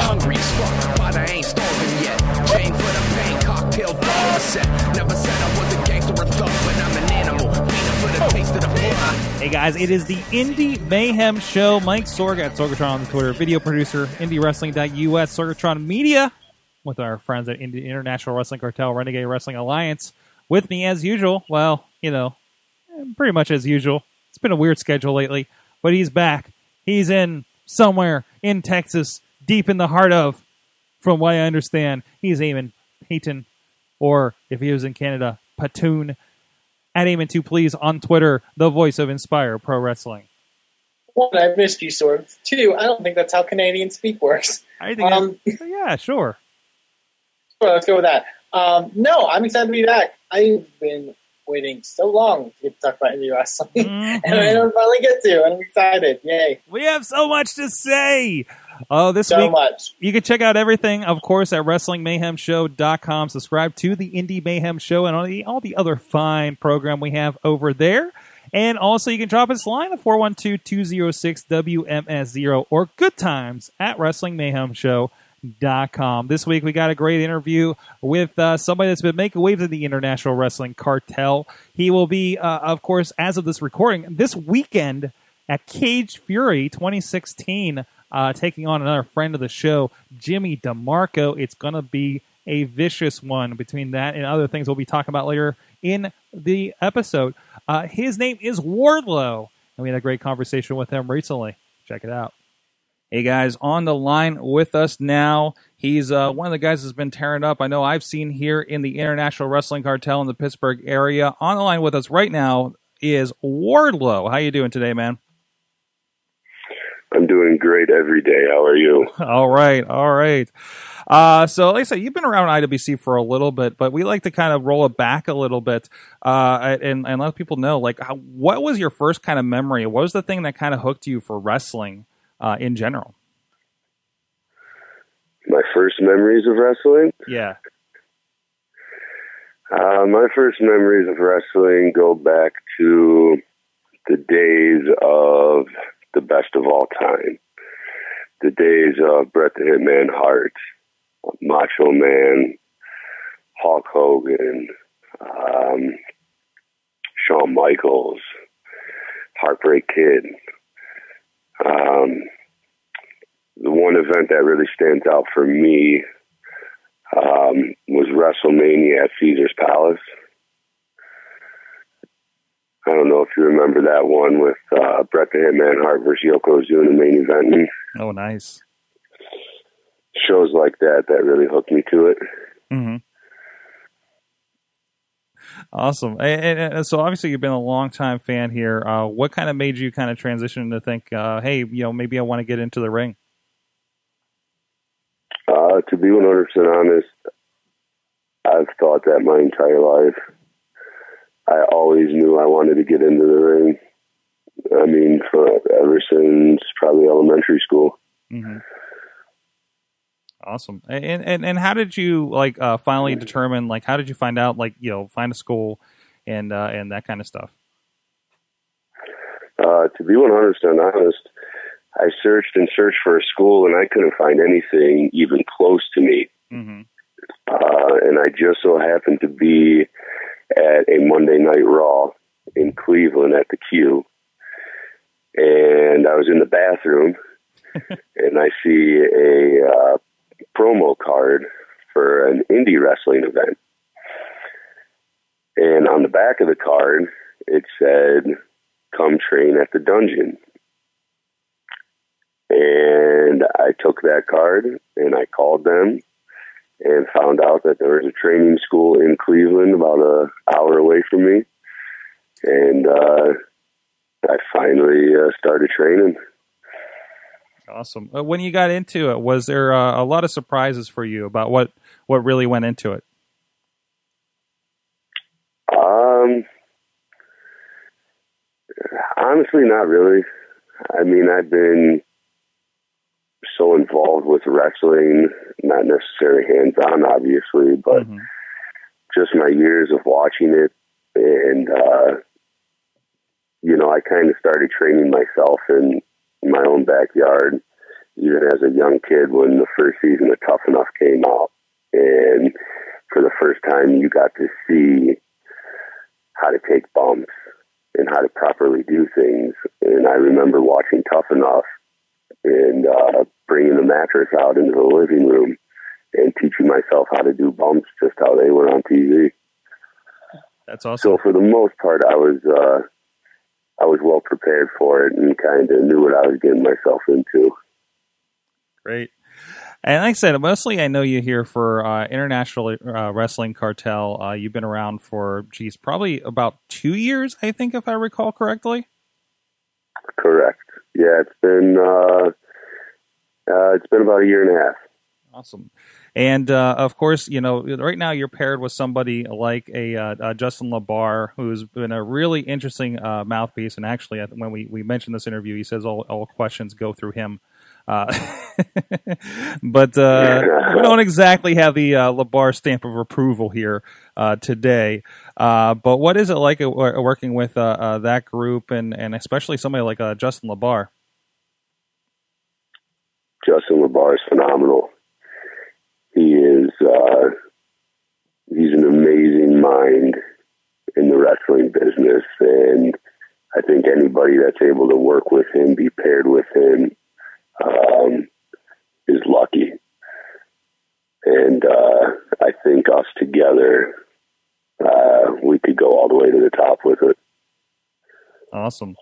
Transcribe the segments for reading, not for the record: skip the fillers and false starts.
hungry, spark, but I ain't starving yet. Chain for the pain, cocktail dollar set. Never said I was a gangster or thug, but I'm an animal. For the taste of the hey guys, it is the Indie Mayhem Show. Mike Sorgat, Sorgatron on the Twitter, video producer, IndieWrestling.us, Sorgatron Media, with our friends at International Wrestling Cartel, Renegade Wrestling Alliance. With me as usual, well, you know, pretty much as usual. It's been a weird schedule lately, but he's back. He's in somewhere in Texas, deep in the heart of, from what I understand, he's Eamon Paton, or if he was in Canada, Patoon, at Eamon2 Please on Twitter, the voice of Inspire Pro Wrestling. One, I missed you, Sorg. Two, I don't think that's how Canadian speak works. I think yeah, sure. Well, let's go with that. No, I'm excited to be back. I've been waiting so long to get to talk about indie wrestling, and I don't finally get to, and I'm excited. Yay. We have so much to say. Oh, this so week, much. You can check out everything, of course, at WrestlingMayhemShow.com. Subscribe to the Indie Mayhem Show and all the other fine program we have over there. And also, you can drop us a line at 412-206-WMS0 or goodtimes at WrestlingMayhemShow.com. This week, we got a great interview with somebody that's been making waves in the International Wrestling Cartel. He will be, of course, as of this recording, this weekend at Cage Fury 2016. Taking on another friend of the show, Jimmy DeMarco. It's going to be a vicious one between that and other things we'll be talking about later in the episode. His name is Wardlow, and we had a great conversation with him recently. Check it out. Hey, guys, on the line with us now, he's one of the guys that's been tearing up. I know I've seen here in the International Wrestling Cartel in the Pittsburgh area. On the line with us right now is Wardlow. How you doing today, man? I'm doing great every day. How are you? All right. So, like I said, you've been around IWC for a little bit, but we like to kind of roll it back a little bit and let people know, like, what was your first kind of memory? What was the thing that kind of hooked you for wrestling in general? My first memories of wrestling? Yeah. My first memories of wrestling go back to the days of the best of all time. The days of Bret the Hitman Hart, Macho Man, Hulk Hogan, Shawn Michaels, Heartbreak Kid. The one event that really stands out for me was WrestleMania at Caesar's Palace. I don't know if you remember that one with Bret the Hitman Hart versus Yokozuna main eventing. Oh, nice. Shows like that really hooked me to it. Mm-hmm. Awesome. And so obviously you've been a longtime fan here. What kind of made you kind of transition to think, hey, you know, maybe I want to get into the ring? To be 100% honest, I've thought that my entire life. I always knew I wanted to get into the ring. I mean, ever since probably elementary school. Mm-hmm. Awesome. And how did you like finally determine? Like, how did you find out? Like, you know, find a school and that kind of stuff. To be 100% honest, I searched and searched for a school, and I couldn't find anything even close to me. Mm-hmm. And I just so happened to be at a Monday Night Raw in Cleveland at the Q. And I was in the bathroom, and I see a promo card for an indie wrestling event. And on the back of the card, it said, "Come train at the Dungeon." And I took that card, and I called them, and found out that there was a training school in Cleveland about an hour away from me. And I finally started training. Awesome. When you got into it, was there a lot of surprises for you about what really went into it? Honestly, not really. I mean, I've been so involved with wrestling, not necessarily hands-on, obviously, but just my years of watching it. And, you know, I kind of started training myself in my own backyard even as a young kid when the first season of Tough Enough came out. And for the first time, you got to see how to take bumps and how to properly do things. And I remember watching Tough Enough and bringing the mattress out into the living room and teaching myself how to do bumps just how they were on TV. That's awesome. So for the most part, I was well prepared for it and kind of knew what I was getting myself into. Great. And like I said, mostly I know you here for International Wrestling Cartel. You've been around for, probably about 2 years, I think, if I recall correctly. Correct. Yeah, it's been about a year and a half. Awesome. And, of course, right now you're paired with somebody like a Justin LaBar, who's been a really interesting mouthpiece. And actually, when we mentioned this interview, he says all questions go through him. We don't exactly have the LaBar stamp of approval here today. But what is it like working with that group and especially somebody like Justin LaBar? Justin LaBar is phenomenal. He is he's an amazing mind in the wrestling business, and I think anybody that's able to work with him, be paired with him, is lucky. And I think us together, we could go all the way to the top with it. Awesome.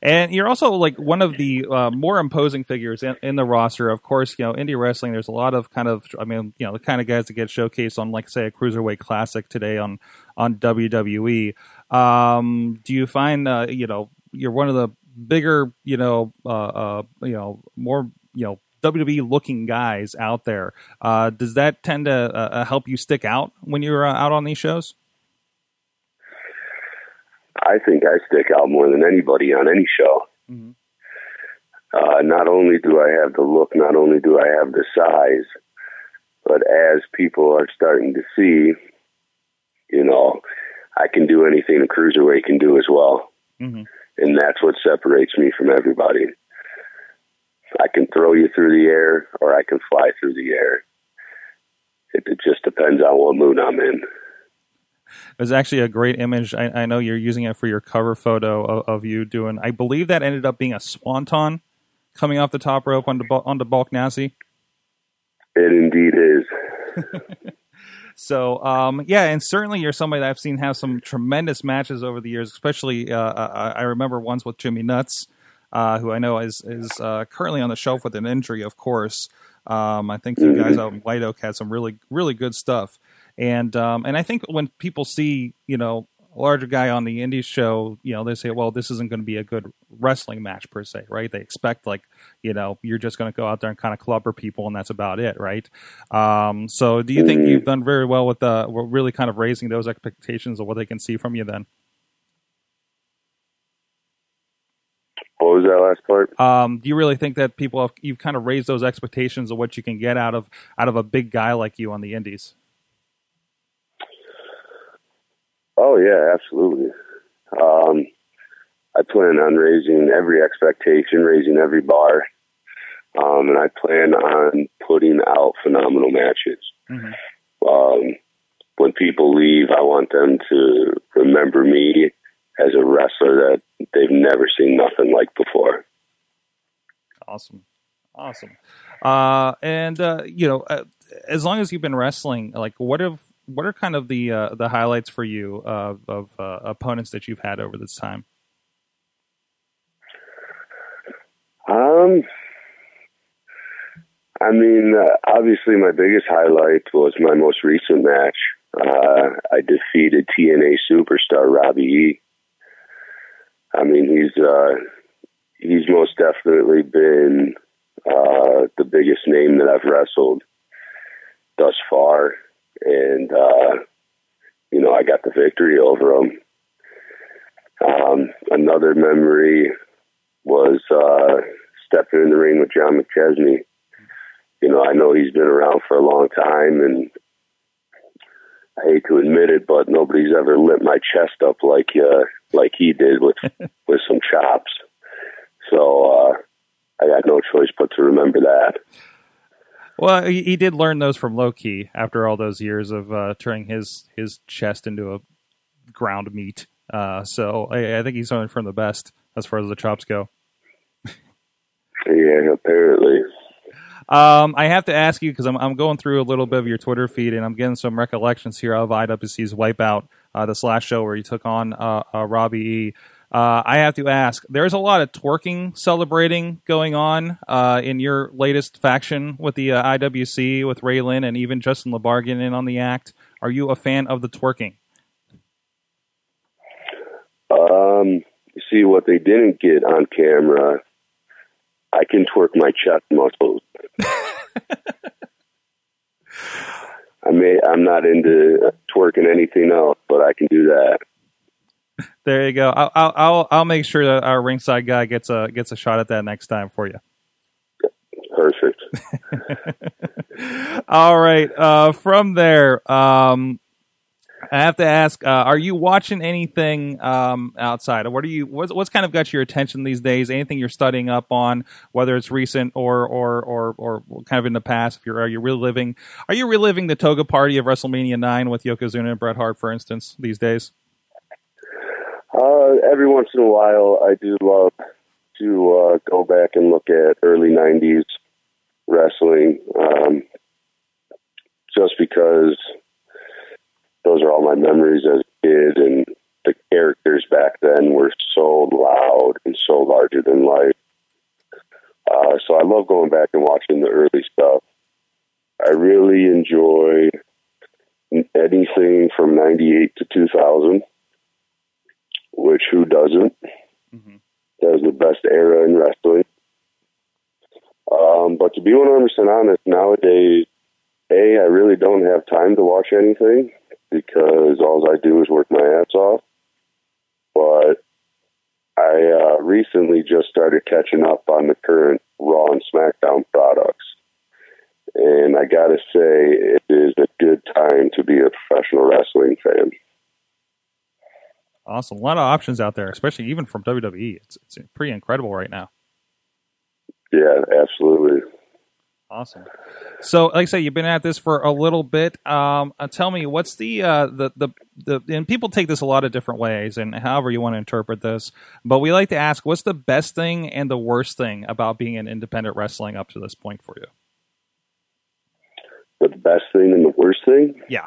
And you're also like one of the more imposing figures in the roster. Of course, indie wrestling, there's a lot of the kind of guys that get showcased on, like, say, a Cruiserweight Classic today on WWE. Do you find, you're one of the bigger, WWE looking guys out there. Does that tend to help you stick out when you're out on these shows? I think I stick out more than anybody on any show. Mm-hmm. Not only do I have the look, not only do I have the size, but as people are starting to see, I can do anything a cruiserweight can do as well. Mm-hmm. And that's what separates me from everybody. I can throw you through the air or I can fly through the air. It just depends on what mood I'm in. It was actually a great image. I know you're using it for your cover photo of you doing, I believe that ended up being a swanton coming off the top rope onto Balknassi. It indeed is. So, and certainly you're somebody that I've seen have some tremendous matches over the years, especially I remember once with Jimmy Nuts, who I know is currently on the shelf with an injury, of course. I think you guys out in White Oak had some really, really good stuff. And I think when people see, a larger guy on the indie show, they say, well, this isn't going to be a good wrestling match per se, right? They expect you're just going to go out there and kind of clubber people and that's about it, right? So do you think you've done very well with really kind of raising those expectations of what they can see from you then? What was that last part? Do you really think that you've kind of raised those expectations of what you can get out of a big guy like you on the indies? Oh, yeah, absolutely. I plan on raising every expectation, raising every bar, and I plan on putting out phenomenal matches. Mm-hmm. When people leave, I want them to remember me as a wrestler that they've never seen nothing like before. Awesome. As long as you've been wrestling, like, what are kind of the highlights for you of opponents that you've had over this time? Obviously my biggest highlight was my most recent match. I defeated TNA superstar Robbie E. I mean, he's most definitely been the biggest name that I've wrestled thus far. And, I got the victory over him. Another memory was stepping in the ring with John McChesney. I know he's been around for a long time, and I hate to admit it, but nobody's ever lit my chest up like he did with some chops. So I had no choice but to remember that. Well, he did learn those from Low-Ki after all those years of turning his chest into a ground meat. So I think he's learned from the best as far as the chops go. Yeah, apparently. I have to ask you, because I'm going through a little bit of your Twitter feed, and I'm getting some recollections here of IWC's Wipeout, this last show where you took on Robbie E. I have to ask, there's a lot of twerking celebrating going on in your latest faction with the IWC, with Ray Lynn, and even Justin LaBar getting in on the act. Are you a fan of the twerking? You see, what they didn't get on camera, I can twerk my chest muscles. I'm not into twerking anything else, but I can do that. There you go. I'll make sure that our ringside guy gets a shot at that next time for you. Perfect. All right. From there, I have to ask: are you watching anything outside? What are you? What's kind of got your attention these days? Anything you're studying up on, whether it's recent or kind of in the past? If are you reliving the toga party of WrestleMania 9 with Yokozuna and Bret Hart, for instance, these days? Every once in a while, I do love to go back and look at early 90s wrestling, just because those are all my memories as a kid, and the characters back then were so loud and so larger than life. So I love going back and watching the early stuff. I really enjoy anything from 98 to 2000. Which, who doesn't? Mm-hmm. That was the best era in wrestling. But to be 100% honest, nowadays, I really don't have time to watch anything because all I do is work my ass off. But I recently just started catching up on the current Raw and SmackDown products. And I gotta say, it is a good time to be a professional wrestling fan. Awesome. A lot of options out there, especially even from WWE. It's pretty incredible right now. Yeah, absolutely. Awesome. So, like I said, you've been at this for a little bit. Tell me, what's the and people take this a lot of different ways, and however you want to interpret this, but we like to ask, what's the best thing and the worst thing about being in independent wrestling up to this point for you? The best thing and the worst thing? Yeah.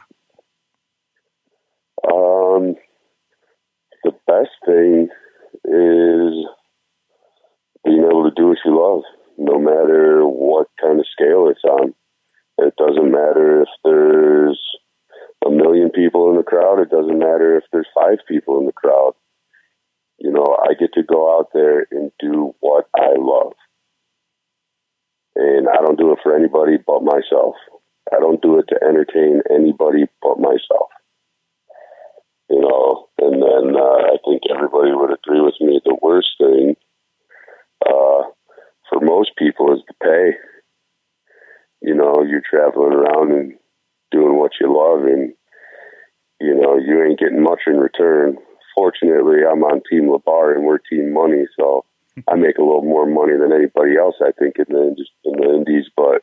The best thing is being able to do what you love, no matter what kind of scale it's on. It doesn't matter if there's 1 million people in the crowd. It doesn't matter if there's 5 people in the crowd. You know, I get to go out there and do what I love. And I don't do it for anybody but myself. I don't do it to entertain anybody but myself. You know, and then I think everybody would agree with me. The worst thing for most people is the pay. You know, you're traveling around and doing what you love, and, you know, you ain't getting much in return. Fortunately, I'm on Team LaBar, and we're Team Money, so I make a little more money than anybody else, I think, in the Indies. But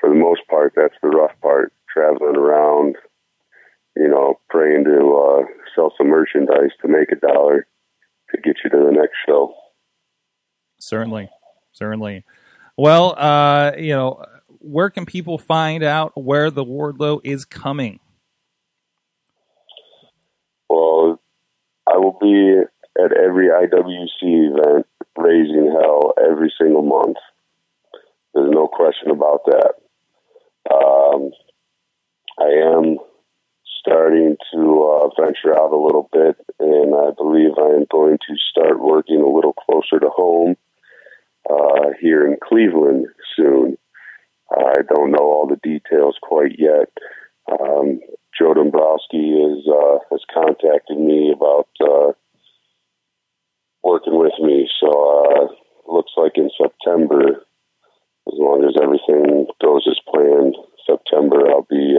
for the most part, that's the rough part, traveling around, you know, praying to sell some merchandise to make $1 to get you to the next show. Certainly. Certainly. Well, you know, where can people find out where the Wardlow is coming? Well, I will be at every IWC event raising hell every single month. There's no question about that. I am starting to venture out a little bit, and I believe I am going to start working a little closer to home here in Cleveland soon. I don't know all the details quite yet. Joe Dombrowski has contacted me about working with me, so looks like in September, as long as everything goes as planned, September I'll be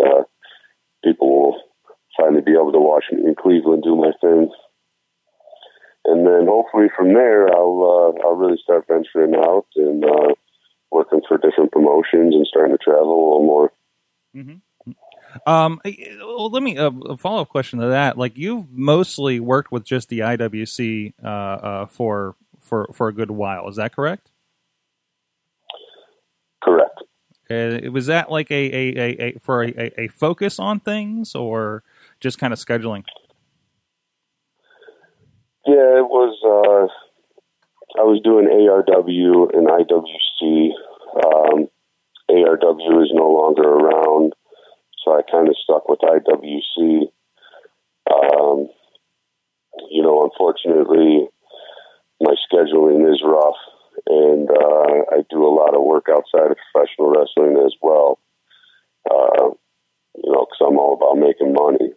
people will finally be able to watch me in Cleveland do my thing. And then hopefully hopefully from there, I'll really start venturing out and working for different promotions and starting to travel a little more. Mm-hmm. Let me a follow-up question to that. Like, you've mostly worked with just the IWC for a good while. Is that correct? Correct. Was that like a focus on things or just kind of scheduling? Yeah, it was. I was doing ARW and IWC. ARW is no longer around. So I kind of stuck with IWC. You know, unfortunately, my scheduling is rough, and I do a lot of work outside of professional wrestling as well. You know, because I'm all about making money.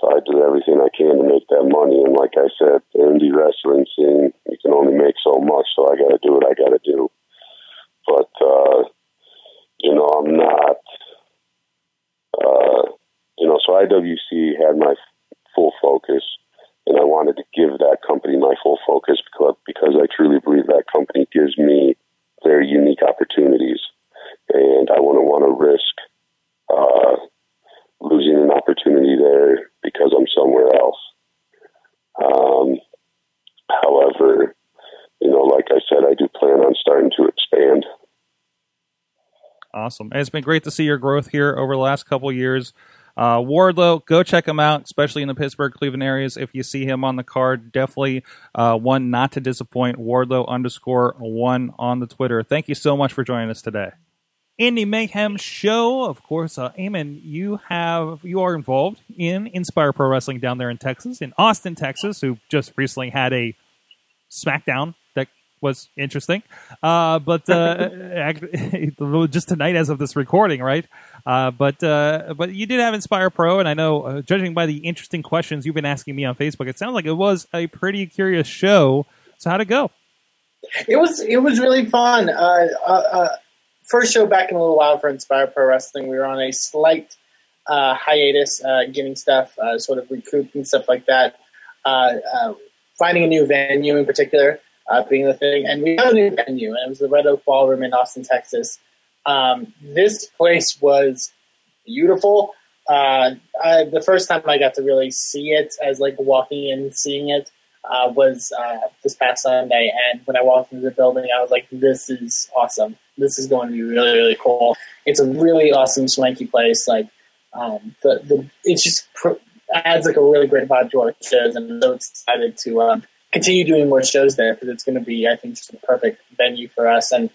So I do everything I can to make that money. And like I said, the indie wrestling scene, you can only make so much, so I got to do what I got to do. But, you know, I'm not... you know, so IWC had my full focus, and I wanted to give that company my full focus because I truly believe that company gives me their unique opportunities, and I wouldn't want to risk losing an opportunity there because I'm somewhere else. However, you know, like I said, I do plan on starting to expand. Awesome. And it's been great to see your growth here over the last couple of years. Wardlow, go check him out, especially in the Pittsburgh, Cleveland areas. If you see him on the card, definitely one not to disappoint. Wardlow_1 on the Twitter. Thank you so much for joining us today. Indie Mayhem Show, of course. Eamon, you are involved in Inspire Pro Wrestling down there in Texas, in Austin, Texas, who just recently had a SmackDown was interesting, just tonight as of this recording, right? But you did have Inspire Pro, and I know, judging by the interesting questions you've been asking me on Facebook, it sounds like it was a pretty curious show. So how'd it go? It was really fun. First show back in a little while for Inspire Pro Wrestling. We were on a slight hiatus, getting stuff, sort of recouping, stuff like that. Finding a new venue in particular. Being the thing, and we had a new venue, and it was the Red Oak Ballroom in Austin, Texas. This place was beautiful. The first time I got to really see it, as like walking in and seeing it, was this past Sunday. And when I walked into the building, I was like, "This is awesome. This is going to be really, really cool." It's a really awesome, swanky place. Like it just adds like a really great vibe to our shows, and I'm so excited to. Continue doing more shows there because it's going to be, I think, just the perfect venue for us and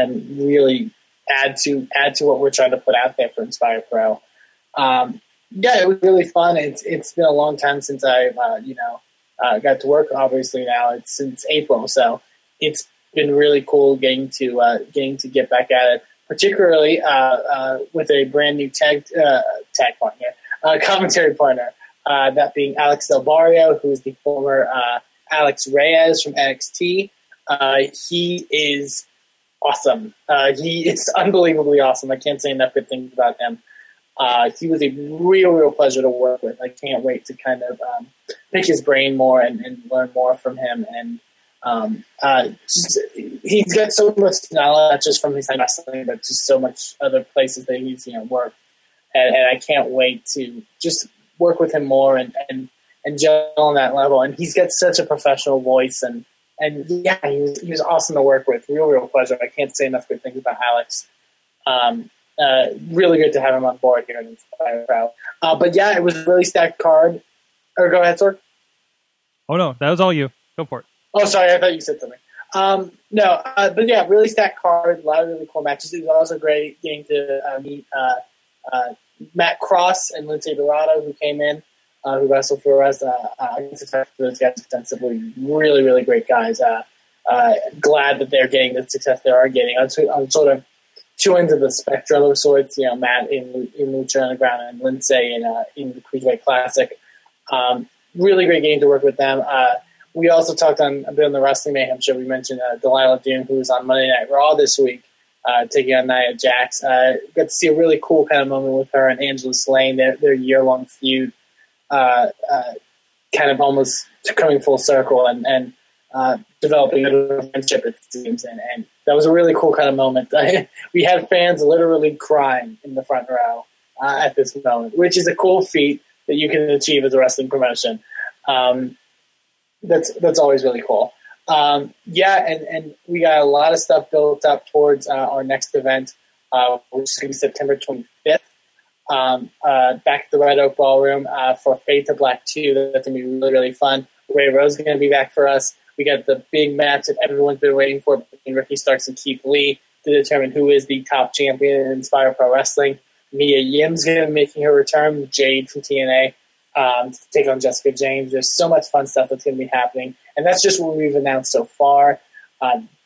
really add to what we're trying to put out there for Inspire Pro. Yeah, it was really fun. It's been a long time since I've got to work. Obviously now it's since April, so it's been really cool getting to get back at it, particularly with a brand new tag partner, commentary partner, that being Alex Del Barrio, who is the former. Alex Reyes from NXT. He is awesome. He is unbelievably awesome. I can't say enough good things about him. He was a real, real pleasure to work with. I can't wait to kind of pick his brain more and learn more from him. And he's got so much knowledge, not just from his wrestling, but just so much other places that he's worked. And I can't wait to just work with him more and gel on that level, and he's got such a professional voice, and yeah, he was awesome to work with. Real pleasure. I can't say enough good things about Alex. Really good to have him on board here in Inspire Pro. But yeah, it was a really stacked card. Or go ahead, Sorg. Oh no, that was all you. Go for it. Oh, sorry, I thought you said something. But yeah, really stacked card. A lot of really cool matches. It was also great getting to meet Matt Cross and Lindsay Dorado, who came in. Who wrestled for us. I get to talk to those guys extensively. Really, really great guys. Glad that they're getting the success they are getting. I'm sort of two ends of the spectrum of sorts. You know, Matt in Lucha Underground and Lindsay in the Cruiserweight Classic. Really great getting to work with them. We also talked a bit on the Wrestling Mayhem show. We mentioned Delilah Doom, who was on Monday Night Raw this week, taking on Nia Jax. Got to see a really cool kind of moment with her and Angela Slane, their year-long feud. Kind of almost coming full circle, and developing a friendship, it seems, and that was a really cool kind of moment. We had fans literally crying in the front row at this moment, which is a cool feat that you can achieve as a wrestling promotion. That's always really cool. And we got a lot of stuff built up towards our next event, which is going to be September 25th, back at the Red Oak Ballroom for Fade to Black 2. That's going to be really, really fun. Ray Rose is going to be back for us. We got the big match that everyone's been waiting for between Ricky Starks and Keith Lee to determine who is the top champion in Inspire Pro Wrestling. Mia Yim's going to be making her return, Jade from TNA, to take on Jessica James. There's so much fun stuff that's going to be happening. And that's just what we've announced so far.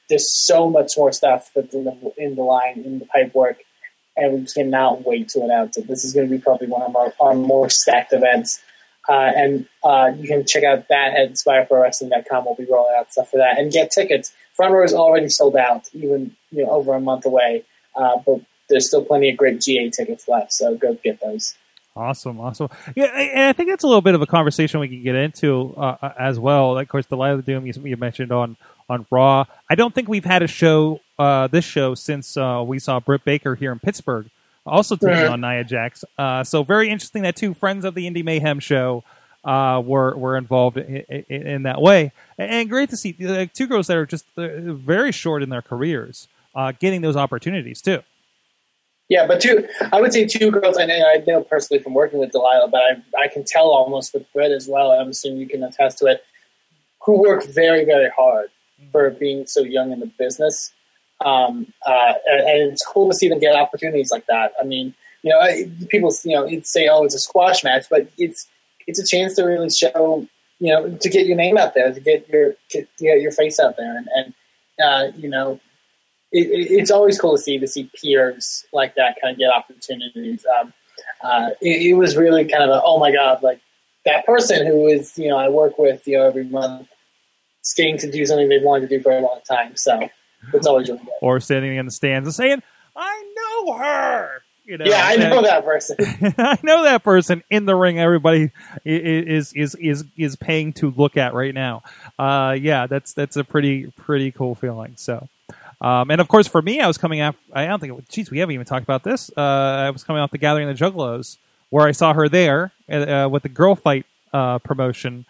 There's so much more stuff that's in the line, in the pipe work, and we cannot wait to announce it. This is going to be probably one of our more stacked events. You can check out that at InspireProWrestling.com. We'll be rolling out stuff for that. And get tickets. Front row is already sold out, even over a month away. But there's still plenty of great GA tickets left, so go get those. Awesome. Yeah, and I think that's a little bit of a conversation we can get into as well. Like, of course, the Light of the Doom you mentioned on Raw. I don't think we've had a show, since we saw Britt Baker here in Pittsburgh. Also taking on Nia Jax. So very interesting that two friends of the Indie Mayhem show were involved in that way. And great to see two girls that are just very short in their careers getting those opportunities too. Yeah, but I would say two girls. I know personally from working with Delilah, but I can tell almost with Britt as well, and I'm assuming you can attest to it, who work very, very hard for being so young in the business. And it's cool to see them get opportunities like that. I mean, people, say, oh, it's a squash match, but it's a chance to really show, to get your name out there, to get your face out there. It's always cool to see peers like that kind of get opportunities. It was really kind of oh my God, like that person who is, I work with, every month skating to do something they've wanted to do for a long time. So, it's always really good. Or standing in the stands and saying, I know her. Yeah, I know that person. I know that person in the ring. Everybody is paying to look at right now. That's a pretty cool feeling. So, and of course for me, I was coming out. I don't think. Geez, we haven't even talked about this. I was coming off the Gathering of the Juggalos, where I saw her there with the Girl Fight promotion.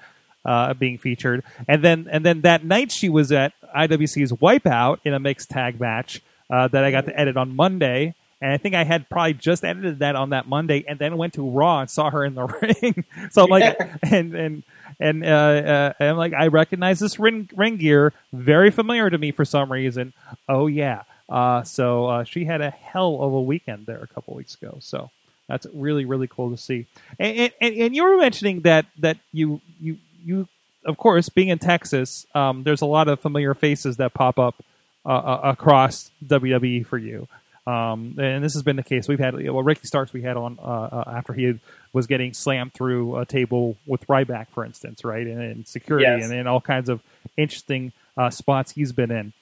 Being featured, and then that night she was at IWC's Wipeout in a mixed tag match that I got to edit on Monday, and I think I had probably just edited that on that Monday, and then went to Raw and saw her in the ring. So I'm like, I'm like, I recognize this ring gear, very familiar to me for some reason. Oh yeah, so she had a hell of a weekend there a couple weeks ago. So that's really, really cool to see. And you were mentioning that you, of course, being in Texas, there's a lot of familiar faces that pop up across WWE for you. And this has been the case. We've had Ricky Starks we had on after he was getting slammed through a table with Ryback, for instance, right? And security, yes. and all kinds of interesting spots he's been in.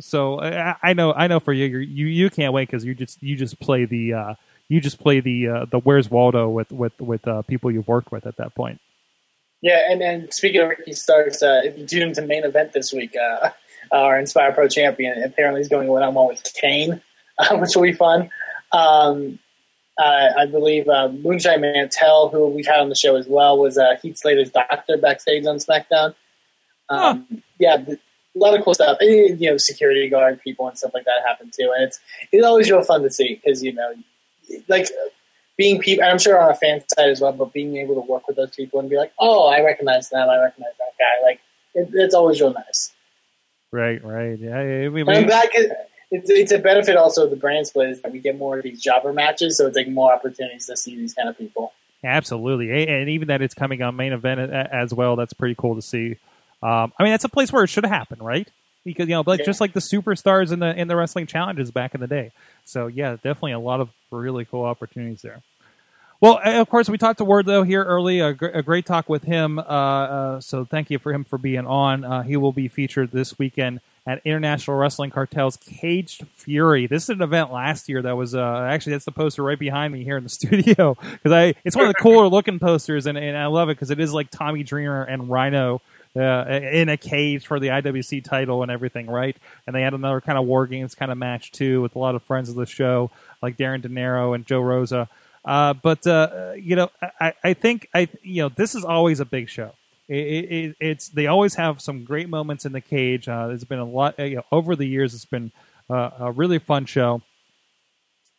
So I know for you, you can't wait because you just play the Where's Waldo with people you've worked with at that point. Yeah, and speaking of Ricky Starks, if you tune into Main Event this week, our Inspire Pro champion apparently is going one-on-one with Kane, which will be fun. I believe Moonshine Mantel, who we've had on the show as well, was Heath Slater's doctor backstage on SmackDown. Yeah, a lot of cool stuff. And, security guard people and stuff like that happen too, and it's always real fun to see because being people, I'm sure on our fan side as well, but being able to work with those people and be like, oh, I recognize them, I recognize that guy. Like, it's always real nice. Right. Yeah. It's a benefit also of the brand split is that we get more of these jobber matches, so it's like more opportunities to see these kind of people. Absolutely. And even that it's coming on Main Event as well, that's pretty cool to see. That's a place where it should happen, right? Because just like the superstars in the wrestling challenges back in the day. So yeah, definitely a lot of really cool opportunities there. Well, of course, we talked to Wardlow here early. A great talk with him. So thank you for him for being on. He will be featured this weekend at International Wrestling Cartel's Cage Fury. This is an event last year that was actually that's the poster right behind me here in the studio because it's one of the cooler looking posters, and I love it because it is like Tommy Dreamer and Rhino. in a cage for the IWC title and everything, right? And they had another kind of War Games kind of match, too, with a lot of friends of the show, like Darren De Niro and Joe Rosa. But I think this is always a big show. It's they always have some great moments in the cage. There's been a lot over the years. It's been a really fun show,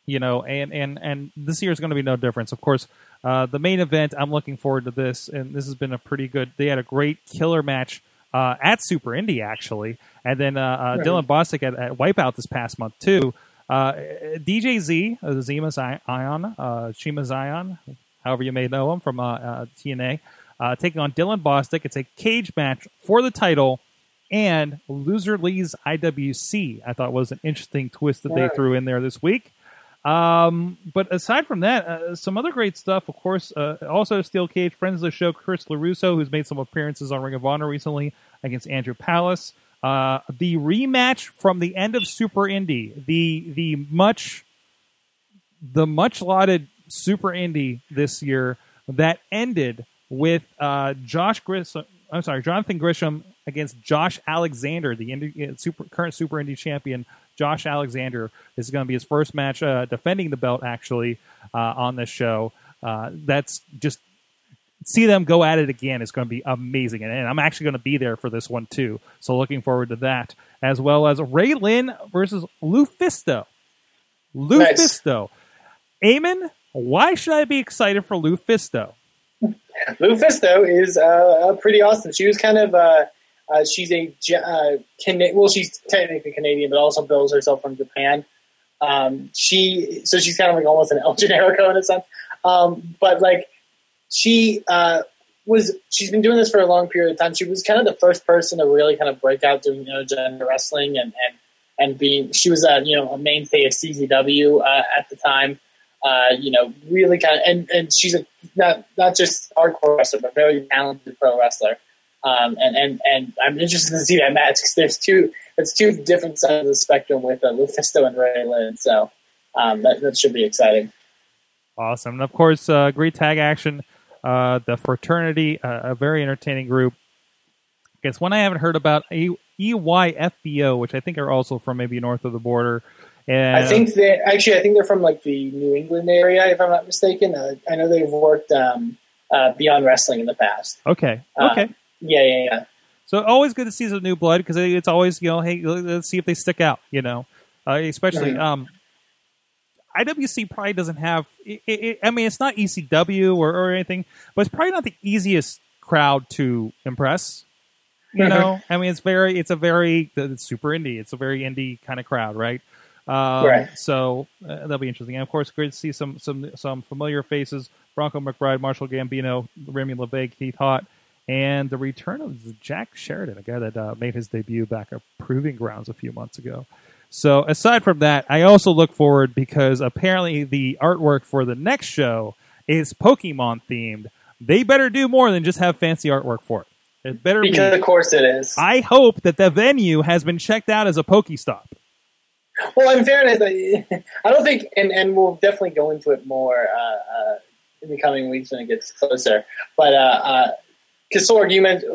and this year is going to be no difference. Of course, the main event, I'm looking forward to this, and this has been a pretty good. They had a great killer match at Super Indy, actually, and then right. Dylan Bostic at Wipeout this past month too. DJZ, the Zima Ion, Shima Zion, however you may know him from TNA. Taking on Dylan Bostic. It's a cage match for the title, and Loser Lee's IWC, I thought was an interesting twist that they threw in there this week. But aside from that, some other great stuff, of course. Also, Steel Cage, friends of the show, Chris LaRusso, who's made some appearances on Ring of Honor recently against Andrew Palace. The rematch from the end of Super Indy, the much lauded Super Indy this year that ended with Jonathan Grisham against Josh Alexander, the current Super Indie champion. Josh Alexander, this is going to be his first match defending the belt, actually, on this show. That's just see them go at it again is going to be amazing, and I'm actually going to be there for this one too. So looking forward to that, as well as Ray Lynn versus Lufisto. Lufisto, nice. Eamon, why should I be excited for Lufisto? Lufisto is pretty awesome. She was kind of she's technically Canadian, but also bills herself from Japan. She's kind of like almost an El Generico in a sense. She's been doing this for a long period of time. She was kind of the first person to really kind of break out doing intergender wrestling and she was a mainstay of CZW at the time. Really kind of, and she's not just hardcore wrestler, but very talented pro wrestler. And I'm interested to see that match because it's two different sides of the spectrum with Lufisto and Ray Lynn. So that should be exciting. Awesome. And of course, great tag action. The Fraternity, a very entertaining group. I guess one I haven't heard about, EYFBO, which I think are also from maybe north of the border. And I think they're from like the New England area, if I'm not mistaken. I know they've worked Beyond Wrestling in the past. Okay. Yeah. So always good to see some new blood because it's always hey, let's see if they stick out. Especially IWC probably doesn't have. It's not ECW or anything, but it's probably not the easiest crowd to impress. It's Super Indie. It's a very indie kind of crowd, right? So that'll be interesting. And, of course, great to see some familiar faces. Bronco McBride, Marshall Gambino, Remy LeVay, Keith Hott, and the return of Jack Sheridan, a guy that made his debut back at Proving Grounds a few months ago. So aside from that, I also look forward because apparently the artwork for the next show is Pokemon-themed. They better do more than just have fancy artwork for it. It better be. Because, of course, it is. I hope that the venue has been checked out as a Pokestop. Well, in fairness, I don't think, and we'll definitely go into it more in the coming weeks when it gets closer. But Sorg, you mentioned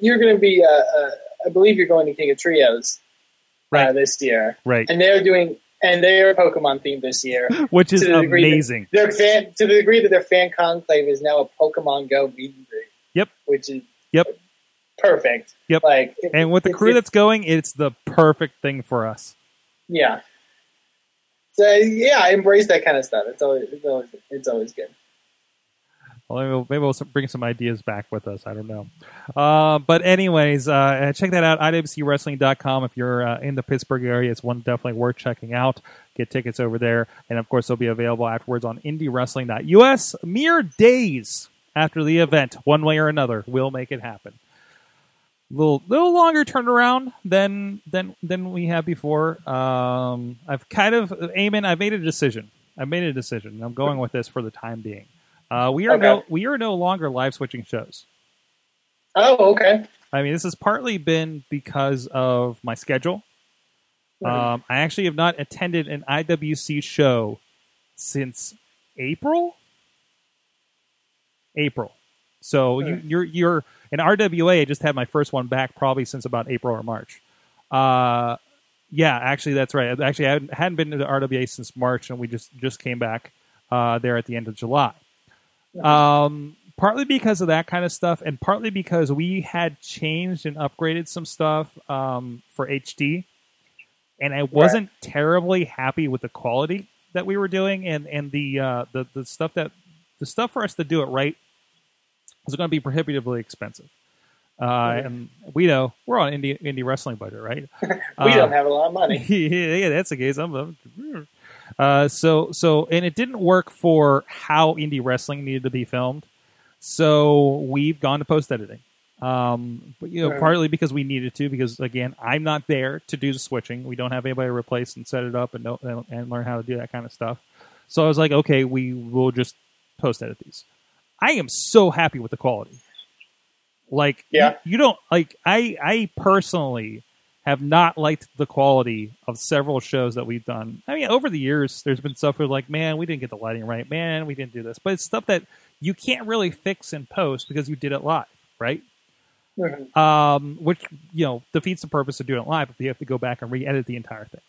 you're going to be, I believe you're going to King of Trios this year, right? And they are Pokemon themed this year, which is amazing. To the degree that their fan conclave is now a Pokemon Go meet and greet. Yep, which is perfect. Yep, and with the crew that's going, it's the perfect thing for us. Yeah. So I embrace that kind of stuff. It's always good. Well, maybe we'll bring some ideas back with us. I don't know. But anyways, check that out, IWCWrestling.com. If you're in the Pittsburgh area, it's one definitely worth checking out. Get tickets over there. And, of course, they'll be available afterwards on IndieWrestling.us. Mere days after the event, one way or another, we'll make it happen. Little longer turnaround than we had before. I've made a decision. And I'm going with this for the time being. We are no longer live switching shows. Oh, okay. I mean, this has partly been because of my schedule. I actually have not attended an IWC show since April. So you're an RWA. I just had my first one back probably since about April or March. Yeah, actually, that's right. Actually, I hadn't been to the RWA since March, and we just came back there at the end of July. Partly because of that kind of stuff, and partly because we had changed and upgraded some stuff for HD, and I wasn't terribly happy with the quality that we were doing, and the stuff that the stuff for us to do it right was going to be prohibitively expensive. And we know we're on indie wrestling budget, right? We don't have a lot of money. Yeah, that's the case. So and it didn't work for how indie wrestling needed to be filmed. So we've gone to post editing, but partly because we needed to, because again, I'm not there to do the switching. We don't have anybody to replace and set it up and learn how to do that kind of stuff. So I was like, okay, we will just post edit these. I am so happy with the quality. Like, you don't like, I personally have not liked the quality of several shows that we've done. I mean, over the years, there's been stuff where like, man, we didn't get the lighting right. Man, we didn't do this. But it's stuff that you can't really fix in post because you did it live, right? Mm-hmm. Which, you know, defeats the purpose of doing it live if you have to go back and re-edit the entire thing,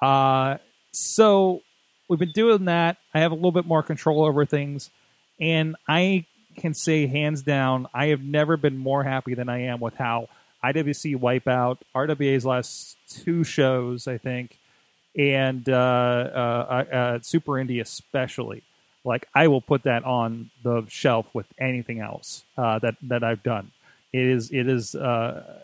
right? So we've been doing that. I have a little bit more control over things. And I can say hands down, I have never been more happy than I am with how IWC Wipeout, RWA's last two shows, I think, and Super Indy especially. Like, I will put that on the shelf with anything else that I've done. It is. I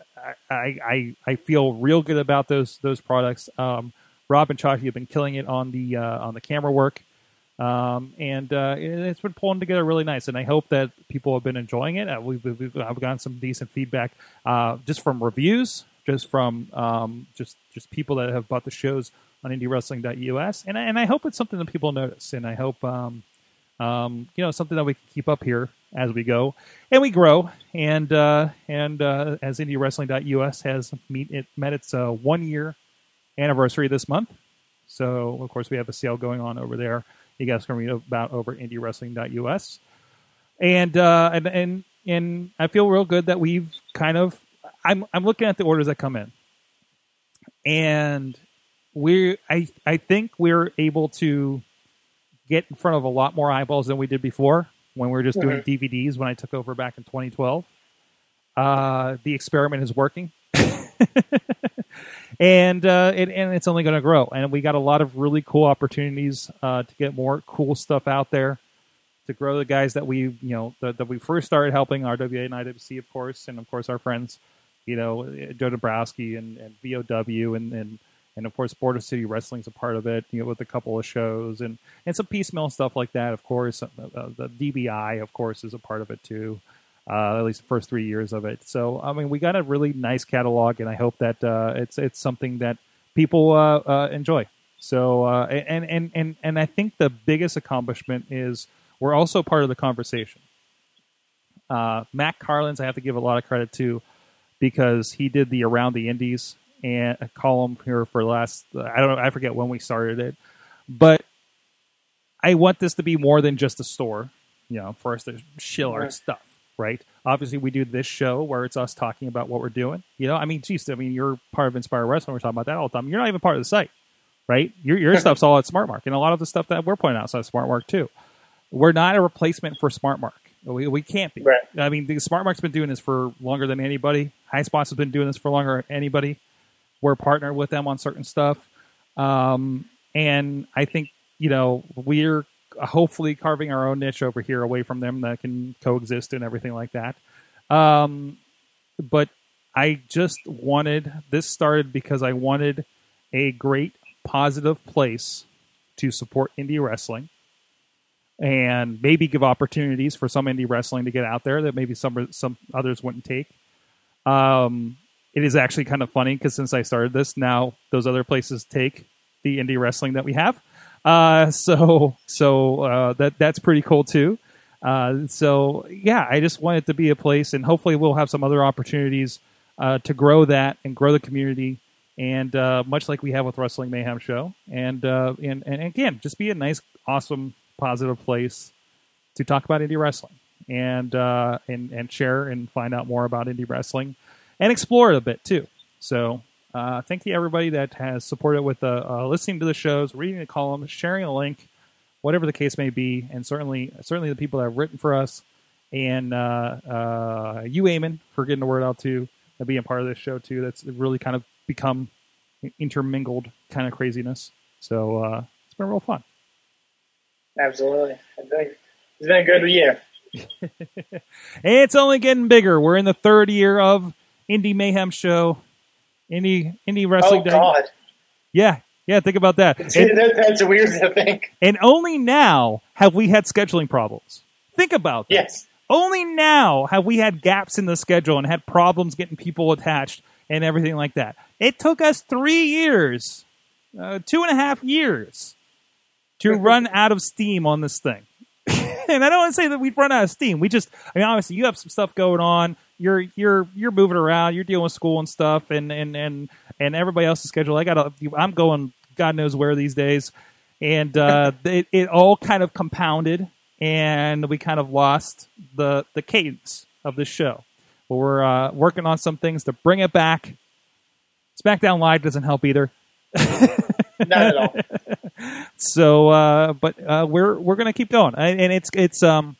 feel real good about those products. Rob and Chachi have been killing it on the camera work, and it's been pulling together really nice. And I hope that people have been enjoying it. I've gotten some decent feedback just from reviews, just from just people that have bought the shows on IndieWrestling.us, and I hope it's something that people notice, and I hope something that we can keep up here as we go and we grow, and as IndieWrestling.us has met its 1 year anniversary this month. So of course we have a sale going on over there. You guys can read about over at IndieWrestling.us, and I feel real good that we've kind of I'm looking at the orders that come in, and I think we're able to get in front of a lot more eyeballs than we did before when we were just doing DVDs when I took over back in 2012. The experiment is working, and it's only going to grow. And we got a lot of really cool opportunities to get more cool stuff out there, to grow the guys that we that we first started helping, RWA and IWC, of course, and of course our friends, Joe Dabrowski and VOW and of course, Border City Wrestling's a part of it, with a couple of shows and some piecemeal stuff like that. Of course, the DBI, of course, is a part of it too. At least the first 3 years of it. So, I mean, we got a really nice catalog, and I hope that it's something that people enjoy. So, and I think the biggest accomplishment is we're also part of the conversation. Matt Carlins, I have to give a lot of credit to, because he did the Around the Indies and a column here for last, I don't know, I forget when we started it, but I want this to be more than just a store, for us to shill our stuff, right? Obviously we do this show where it's us talking about what we're doing, you're part of Inspire Wrestling. We're talking about that all the time. You're not even part of the site, right? Your stuff's all at SmartMark, and a lot of the stuff that we're pointing out is at SmartMark too. We're not a replacement for SmartMark. We can't be. Right. I mean, the SmartMark's been doing this for longer than anybody. HighSpots has been doing this for longer than anybody. We're partnered with them on certain stuff. And I think, we're hopefully carving our own niche over here away from them that can coexist and everything like that. But I just started because I wanted a great positive place to support indie wrestling and maybe give opportunities for some indie wrestling to get out there that maybe some others wouldn't take. It is actually kind of funny because since I started this, now those other places take the indie wrestling that we have. So that's pretty cool too. I just want it to be a place, and hopefully we'll have some other opportunities to grow that and grow the community. And much like we have with Wrestling Mayhem Show, and again, just be a nice, awesome, positive place to talk about indie wrestling. and share and find out more about indie wrestling and explore it a bit too. So thank you everybody that has supported with listening to the shows, reading the columns, sharing a link, whatever the case may be, and certainly the people that have written for us, and you, Eamon, for getting the word out too and being part of this show too. That's really kind of become intermingled kind of craziness. So it's been real fun. Absolutely. It's been a good year. It's only getting bigger. We're in the third year of Indie Mayhem Show, Indie Wrestling. Oh, God. Yeah, think about that. That's weird to think. And only now have we had scheduling problems. Think about that. Yes. Only now have we had gaps in the schedule and had problems getting people attached and everything like that. It took us 3 years, 2.5 years, to run out of steam on this thing. And I don't want to say that we've run out of steam. We just, I mean, obviously you have some stuff going on. You're moving around. You're dealing with school and stuff, and everybody else's schedule. I'm going God knows where these days, and it all kind of compounded, and we kind of lost the cadence of the show. But we're working on some things to bring it back. SmackDown Live doesn't help either. Not at all. So, but we're gonna keep going, and it's I'm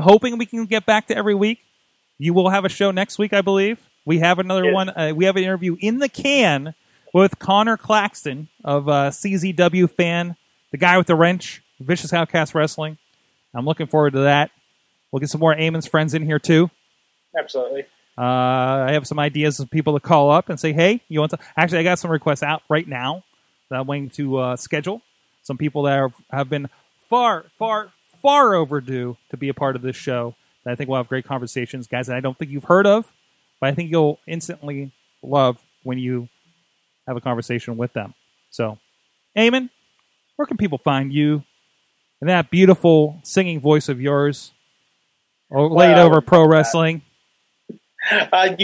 hoping we can get back to every week. You will have a show next week, I believe. We have another one. We have an interview in the can with Connor Claxton of CZW fan, the guy with the wrench, Vicious Outcast Wrestling. I'm looking forward to that. We'll get some more Eamon's friends in here, too. Absolutely. I have some ideas of people to call up and say, hey, you want to... Actually, I got some requests out right now that I'm waiting to schedule. Some people that have been far, far, far overdue to be a part of this show. I think we'll have great conversations, guys, that I don't think you've heard of, but I think you'll instantly love when you have a conversation with them. So, Eamon, where can people find you and that beautiful singing voice of yours laid over pro wrestling? You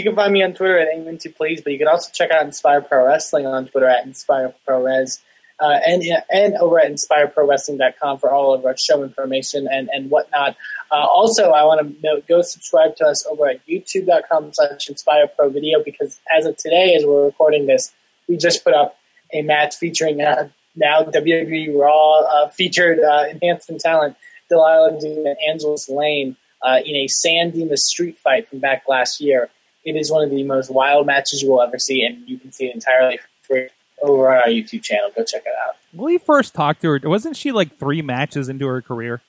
can find me on Twitter at Eamon2Please, but you can also check out Inspire Pro Wrestling on Twitter at InspireProWres. And over at InspireProWrestling.com for all of our show information and whatnot. Also, I want to note, go subscribe to us over at YouTube.com/InspireProVideo, because as of today, as we're recording this, we just put up a match featuring now WWE Raw featured enhancement talent Delilah Doom and Angelus Lane in a San Dimas street fight from back last year. It is one of the most wild matches you will ever see, and you can see it entirely for free over on our YouTube channel. Go check it out. When we first talked to her, wasn't she like 3 matches into her career?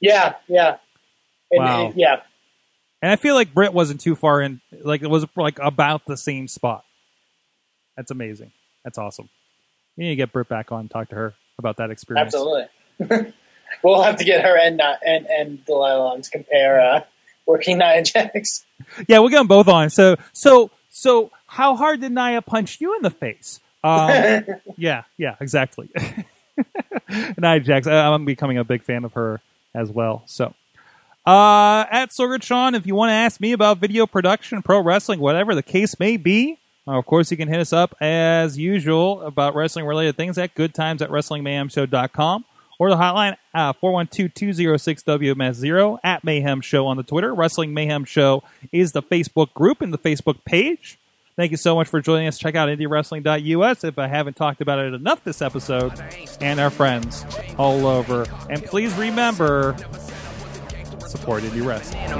Yeah. Wow. Yeah. And I feel like Britt wasn't too far in. Like, it was like about the same spot. That's amazing. That's awesome. You need to get Britt back on and talk to her about that experience. Absolutely. We'll have to get her and Delilah on to compare working Nia Jax. Yeah, we'll get them both on. So how hard did Nia punch you in the face? Yeah, exactly. Nia Jax, I'm becoming a big fan of her as well. So, at Sorgatron, if you want to ask me about video production, pro wrestling, whatever the case may be, of course, you can hit us up as usual about wrestling-related things at goodtimes@WrestlingMayhemShow.com or the hotline 412-206-WMS0 at Mayhem Show on the Twitter. Wrestling Mayhem Show is the Facebook group and the Facebook page. Thank you so much for joining us. Check out IndieWrestling.us if I haven't talked about it enough this episode, and our friends all over. And please remember, support Indie Wrestling. You know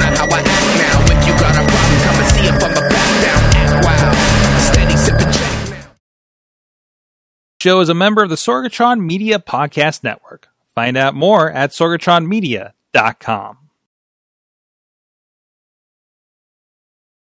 how I act now. If you got a problem, come and see if I'm a back down. Wow. Steady sipping check. Show is a member of the Sorgatron Media Podcast Network. Find out more at sorgatronmedia.com.